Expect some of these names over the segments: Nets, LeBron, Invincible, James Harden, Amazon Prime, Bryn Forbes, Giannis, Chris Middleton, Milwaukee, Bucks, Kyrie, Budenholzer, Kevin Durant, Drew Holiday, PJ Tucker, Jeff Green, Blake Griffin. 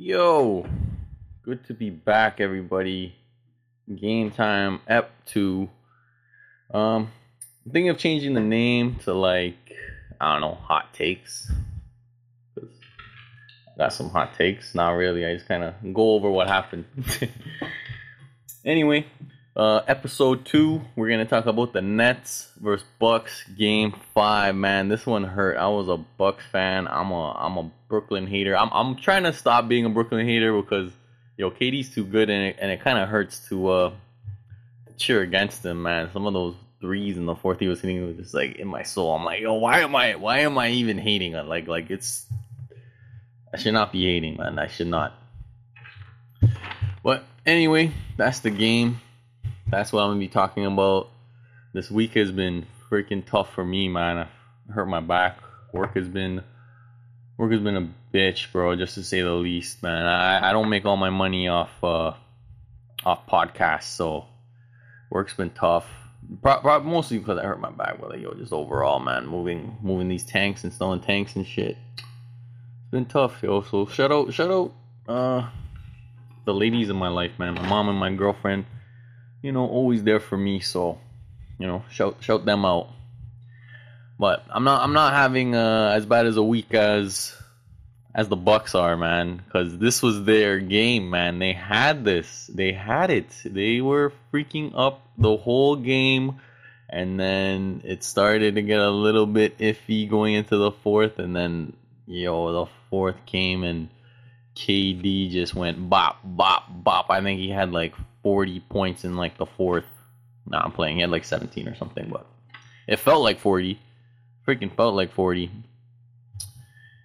Yo, good to be back, everybody. Game Time Ep 2. I'm thinking of changing the name to, Hot Takes. Cause I got some hot takes. Not really. I just kind of go over what happened. Anyway, episode 2, we're going to talk about the Nets versus Bucks game 5. Man, this one hurt. I was a Bucks fan. I'm a Brooklyn hater. I'm trying to stop being a Brooklyn hater because, KD's too good, and it kind of hurts to cheer against him, man. Some of those threes in the fourth he was hitting was just in my soul. I'm like, yo, why am I even hating? Like it's, I should not be hating, man. I should not. But anyway, that's the game. That's what I'm gonna be talking about. This week has been freaking tough for me, man. I hurt my back. Work has been a bitch, bro, just to say the least, man. I don't make all my money off podcasts, so work's been tough. Mostly because I hurt my back, but just overall, man, moving these tanks, installing tanks and shit. It's been tough, yo. So shout out the ladies in my life, man. My mom and my girlfriend, always there for me. So, shout them out. But I'm not having as bad as a week as the Bucks are, man, because this was their game, man. They had this. They had it. They were freaking up the whole game, and then it started to get a little bit iffy going into the fourth, and then, the fourth came, and KD just went bop, bop, bop. I think he had 40 points in the fourth. Nah, I'm playing. He had 17 or something, but it felt like 40. Freaking felt like 40.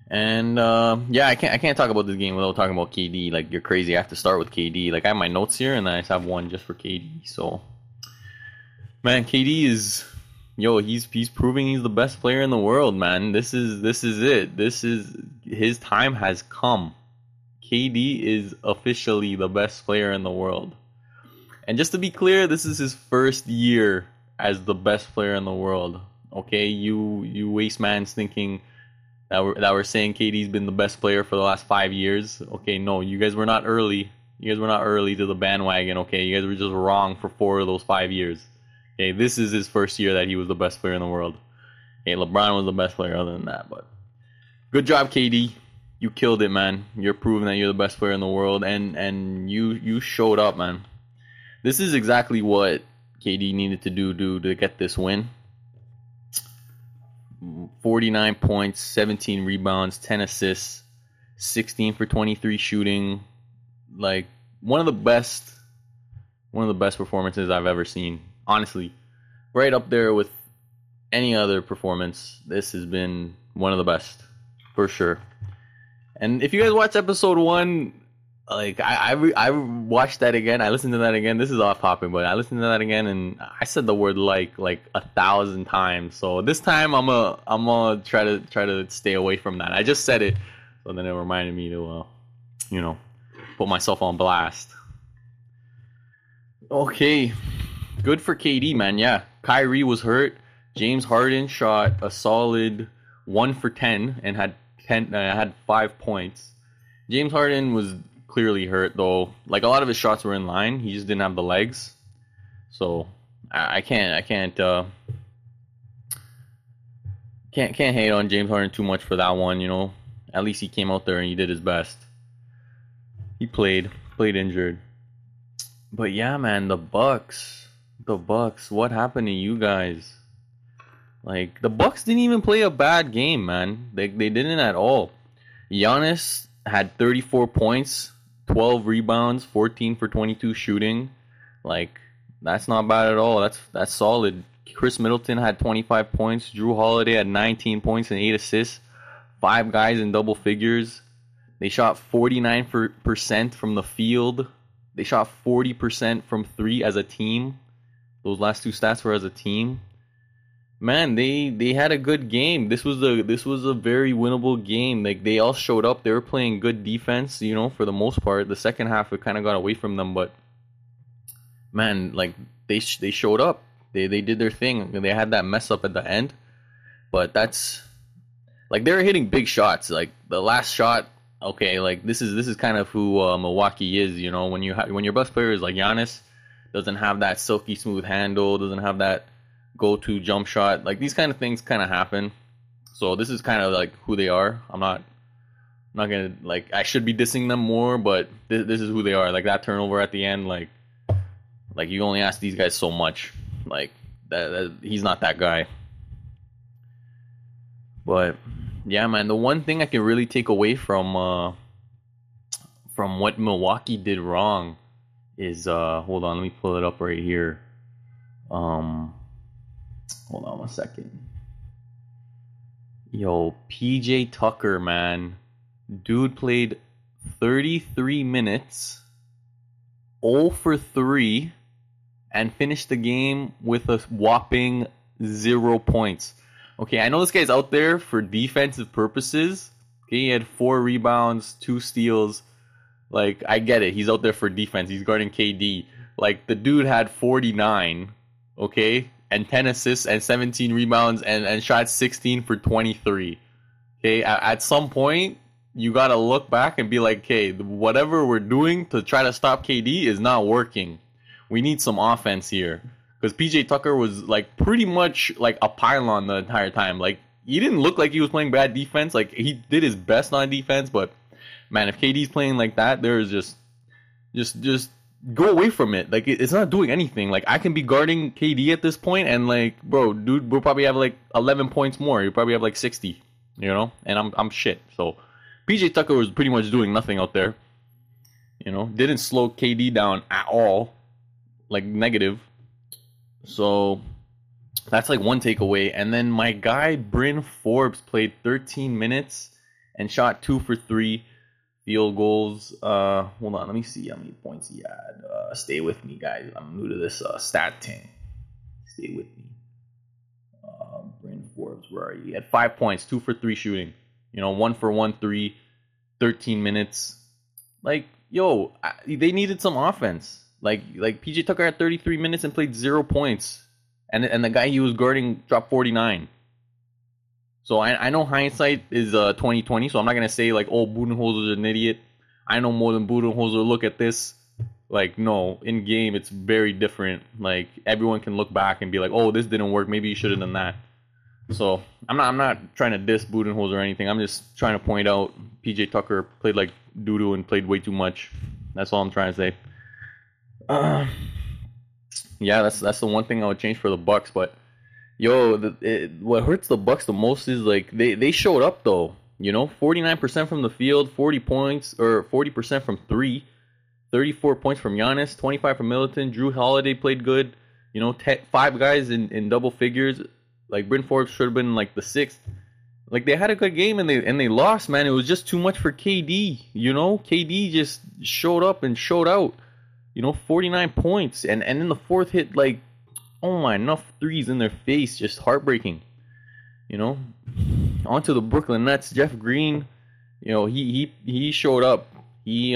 And I can't talk about this game without talking about KD. You're crazy. I have to start with KD. I have my notes here, and I just have one just for KD. So, man, KD is, he's proving he's the best player in the world, man. This is it. His time has come. KD is officially the best player in the world. And just to be clear, this is his first year as the best player in the world. Okay, you waste mans thinking that we're saying KD's been the best player for the last 5 years. Okay, no, you guys were not early. You guys were not early to the bandwagon, okay? You guys were just wrong for 4 of those 5 years. Okay, this is his first year that he was the best player in the world. Okay, LeBron was the best player other than that, but good job, KD. You killed it, man. You're proving that you're the best player in the world, and you showed up, man. This is exactly what KD needed to do to get this win. 49 points, 17 rebounds, 10 assists, 16 for 23 shooting. One of the best performances I've ever seen. Honestly, right up there with any other performance. This has been one of the best, for sure. And if you guys watch episode 1, I watched that again. I listened to that again. This is off topic, but I listened to that again, and I said the word like 1,000 times. So this time I'm gonna try to stay away from that. I just said it, so then it reminded me to put myself on blast. Okay, good for KD, man. Yeah, Kyrie was hurt. James Harden shot a solid 1 for 10 and had 5 points. James Harden was clearly hurt, though. A lot of his shots were in line. He just didn't have the legs. So I can't hate on James Harden too much for that one. At least he came out there and he did his best. He played injured. But yeah, man, the Bucks. What happened to you guys? The Bucks didn't even play a bad game, man. They didn't at all. Giannis had 34 points. 12 rebounds, 14 for 22 shooting. That's not bad at all. That's solid. Chris Middleton had 25 points. Drew Holiday had 19 points and 8 assists. 5 guys in double figures. They shot 49% from the field. They shot 40% from 3 as a team. Those last 2 stats were as a team. Man, they had a good game. This was a very winnable game. They all showed up. They were playing good defense, for the most part. The second half, it kind of got away from them, but man, they showed up. They did their thing. They had that mess up at the end, but that's they were hitting big shots. The last shot okay, like this is kind of who Milwaukee is, you know. When your best player is like Giannis, doesn't have that silky smooth handle, doesn't have that go-to jump shot, like these kind of things kind of happen. So this is kind of like who they are. I'm not gonna, like, I should be dissing them more, but this is who they are. Like that turnover at the end, like you only ask these guys so much. Like that he's not that guy. But yeah, man, the one thing I can really take away from what Milwaukee did wrong is hold on, let me pull it up right here. Hold on one second. Yo, PJ Tucker, man. Dude played 33 minutes, 0 for 3, and finished the game with a whopping 0 points. Okay, I know this guy's out there for defensive purposes. Okay, he had 4 rebounds, 2 steals. Like, I get it. He's out there for defense. He's guarding KD. Like, the dude had 49, okay, and 10 assists and 17 rebounds and shot 16 for 23. Okay, at some point, you got to look back and be like, okay, whatever we're doing to try to stop KD is not working. We need some offense here. Because PJ Tucker was, like, pretty much, like, a pylon the entire time. Like, he didn't look like he was playing bad defense. Like, he did his best on defense. But, man, if KD's playing like that, there's just go away from it. Like, it's not doing anything. Like, I can be guarding KD at this point, and, like, bro, dude, we'll probably have, like, 11 points more. You'll probably have, like, 60, you know? And I'm shit. So, PJ Tucker was pretty much doing nothing out there. You know? Didn't slow KD down at all. Like, negative. So, that's like one takeaway. And then my guy, Bryn Forbes, played 13 minutes and shot 2 for 3 field goals. Hold on, let me see how many points he had. Stay with me, guys. I'm new to this stat thing. Stay with me. Bryn Forbes, where are you? He had 5 points, 2 for 3 shooting. You know, 1 for 1, 3, 13 minutes. Like, yo, they needed some offense. Like PJ Tucker had 33 minutes and played 0 points, and the guy he was guarding dropped 49. So I know hindsight is 20/20, so I'm not gonna say like, oh, Budenholzer's an idiot. I know more than Budenholzer. Look at this. Like, no, in game it's very different. Like, everyone can look back and be like, oh, this didn't work. Maybe you should have done that. So I'm not trying to diss Budenholzer or anything. I'm just trying to point out PJ Tucker played like doo-doo and played way too much. That's all I'm trying to say. Yeah, that's the one thing I would change for the Bucks. But yo, what hurts the Bucks the most is like they showed up though. You know, 49% from the field, 40 points or 40% from 3, 34 points from Giannis, 25 from Middleton. Drew Holiday played good. You know, 5 guys in double figures. Like Bryn Forbes should have been like the 6th. Like they had a good game and they lost, man. It was just too much for KD. You know, KD just showed up and showed out. You know, 49 points, and then the 4th hit, like, oh my, enough threes in their face, just heartbreaking, you know. On to the Brooklyn Nets, Jeff Green, you know, he showed up. He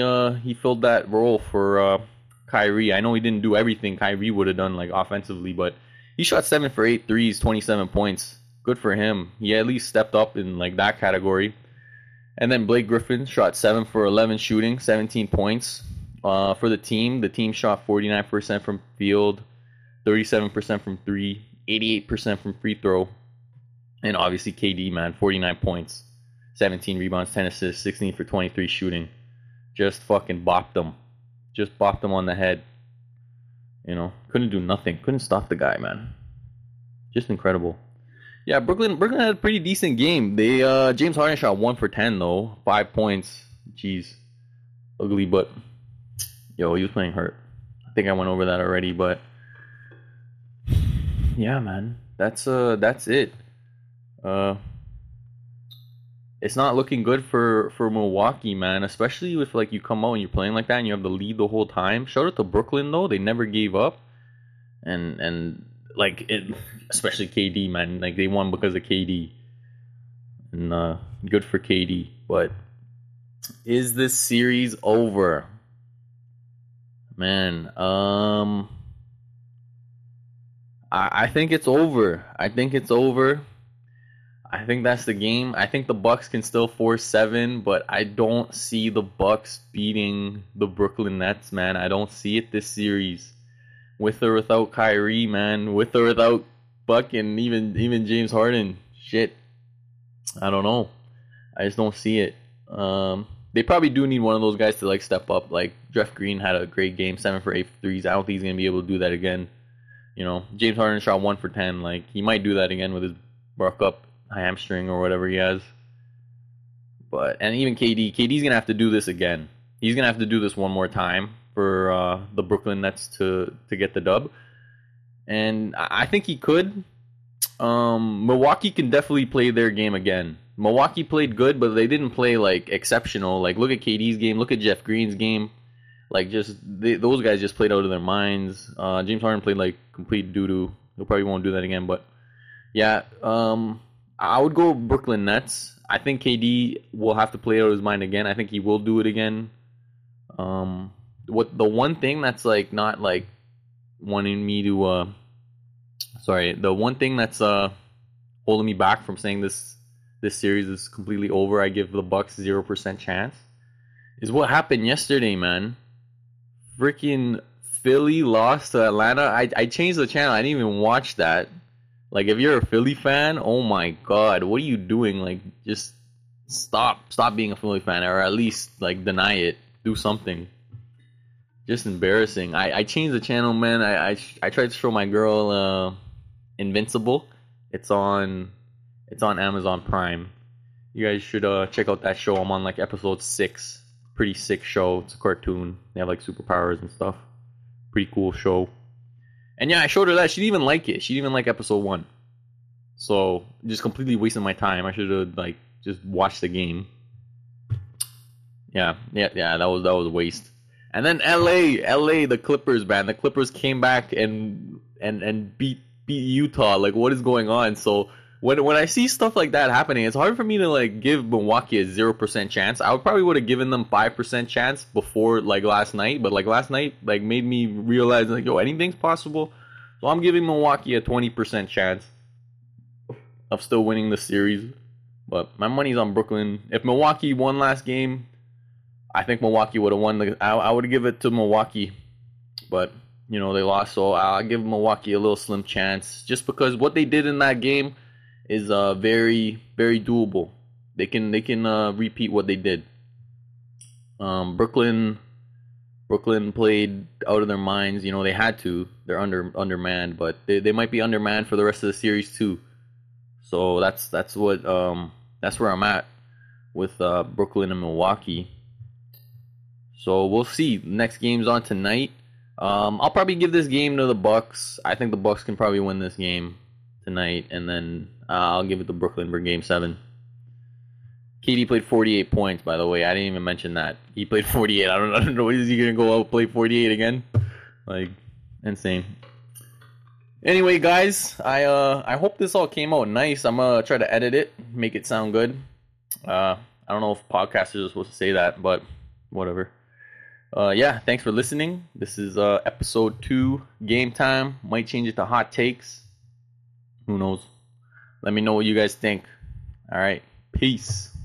filled that role for Kyrie. I know he didn't do everything Kyrie would have done, like, offensively, but he shot 7 for 8 threes, 27 points. Good for him. He at least stepped up in, like, that category. And then Blake Griffin shot 7 for 11 shooting, 17 points. For the team shot 49% from field, 37% from 3, 88% from free throw, and obviously KD, man, 49 points, 17 rebounds, 10 assists, 16 for 23 shooting. Just fucking bopped them. Just bopped them on the head. You know, couldn't do nothing. Couldn't stop the guy, man. Just incredible. Yeah, Brooklyn had a pretty decent game. They James Harden shot 1 for 10, though. 5 points. Jeez. Ugly, but... Yo, he was playing hurt. I think I went over that already, but yeah, man, that's it. It's not looking good for Milwaukee, man. Especially if like you come out and you're playing like that and you have the lead the whole time. Shout out to Brooklyn though; they never gave up, and like it, especially KD, man. Like they won because of KD, and good for KD. But is this series over? Man, I think it's over. I think that's the game. I think the Bucks can still force 7, but I don't see the Bucks beating the Brooklyn Nets, man. I don't see it this series. With or without Kyrie, man. With or without Buck and even James Harden. Shit. I don't know. I just don't see it. They probably do need one of those guys to like step up. Like Jeff Green had a great game, 7 for 8 threes. I don't think he's gonna be able to do that again. You know, James Harden shot 1 for 10. Like he might do that again with his broke up hamstring or whatever he has. But and even KD's gonna have to do this again. He's gonna have to do this one more time for the Brooklyn Nets to get the dub. And I think he could. Milwaukee can definitely play their game again. Milwaukee played good, but they didn't play like exceptional. Like look at KD's game, look at Jeff Green's game. Like just those guys just played out of their minds. James Harden played like complete doo-doo. He probably won't do that again, but yeah, I would go Brooklyn Nets. I think KD will have to play out of his mind again. I think he will do it again. What the one thing that's like not like wanting me to the one thing that's holding me back from saying this series is completely over, I give the Bucks 0% chance, is what happened yesterday, man. Freaking Philly lost to Atlanta. I changed the channel. I didn't even watch that. Like, if you're a Philly fan, oh my God, what are you doing? Like, just stop being a Philly fan, or at least, like, deny it. Do something. Just embarrassing. I changed the channel, man. I tried to show my girl Invincible. It's on Amazon Prime. You guys should check out that show. I'm on like episode 6. Pretty sick show. It's a cartoon. They have like superpowers and stuff. Pretty cool show. And yeah, I showed her that. She didn't even like it. She didn't even like episode 1. So just completely wasting my time. I should have like just watched the game. Yeah. That was a waste. And then LA, the Clippers, man. The Clippers came back and beat Utah. Like, what is going on? So when I see stuff like that happening, it's hard for me to like give Milwaukee a 0% chance. I would have given them 5% chance before like last night, but like last night like made me realize like, yo, anything's possible. So I'm giving Milwaukee a 20% chance of still winning the series. But my money's on Brooklyn. If Milwaukee won last game, I think Milwaukee would have won. I would give it to Milwaukee, but you know they lost, so I'll give Milwaukee a little slim chance. Just because what they did in that game is very, very doable. They can repeat what they did. Brooklyn played out of their minds. You know they had to. They're undermanned, but they might be undermanned for the rest of the series too. So that's where I'm at with Brooklyn and Milwaukee. So we'll see. Next game's on tonight. I'll probably give this game to the Bucks. I think the Bucks can probably win this game tonight, and then I'll give it to Brooklyn for Game 7. KD played 48 points, by the way. I didn't even mention that. He played 48. I don't know. Is he going to go out play 48 again? Like, insane. Anyway, guys, I hope this all came out nice. I'm going to try to edit it, make it sound good. I don't know if podcasters are supposed to say that, but whatever. Yeah, thanks for listening. This is episode 2, Game Time. Might change it to Hot Takes. Who knows? Let me know what you guys think. All right, peace.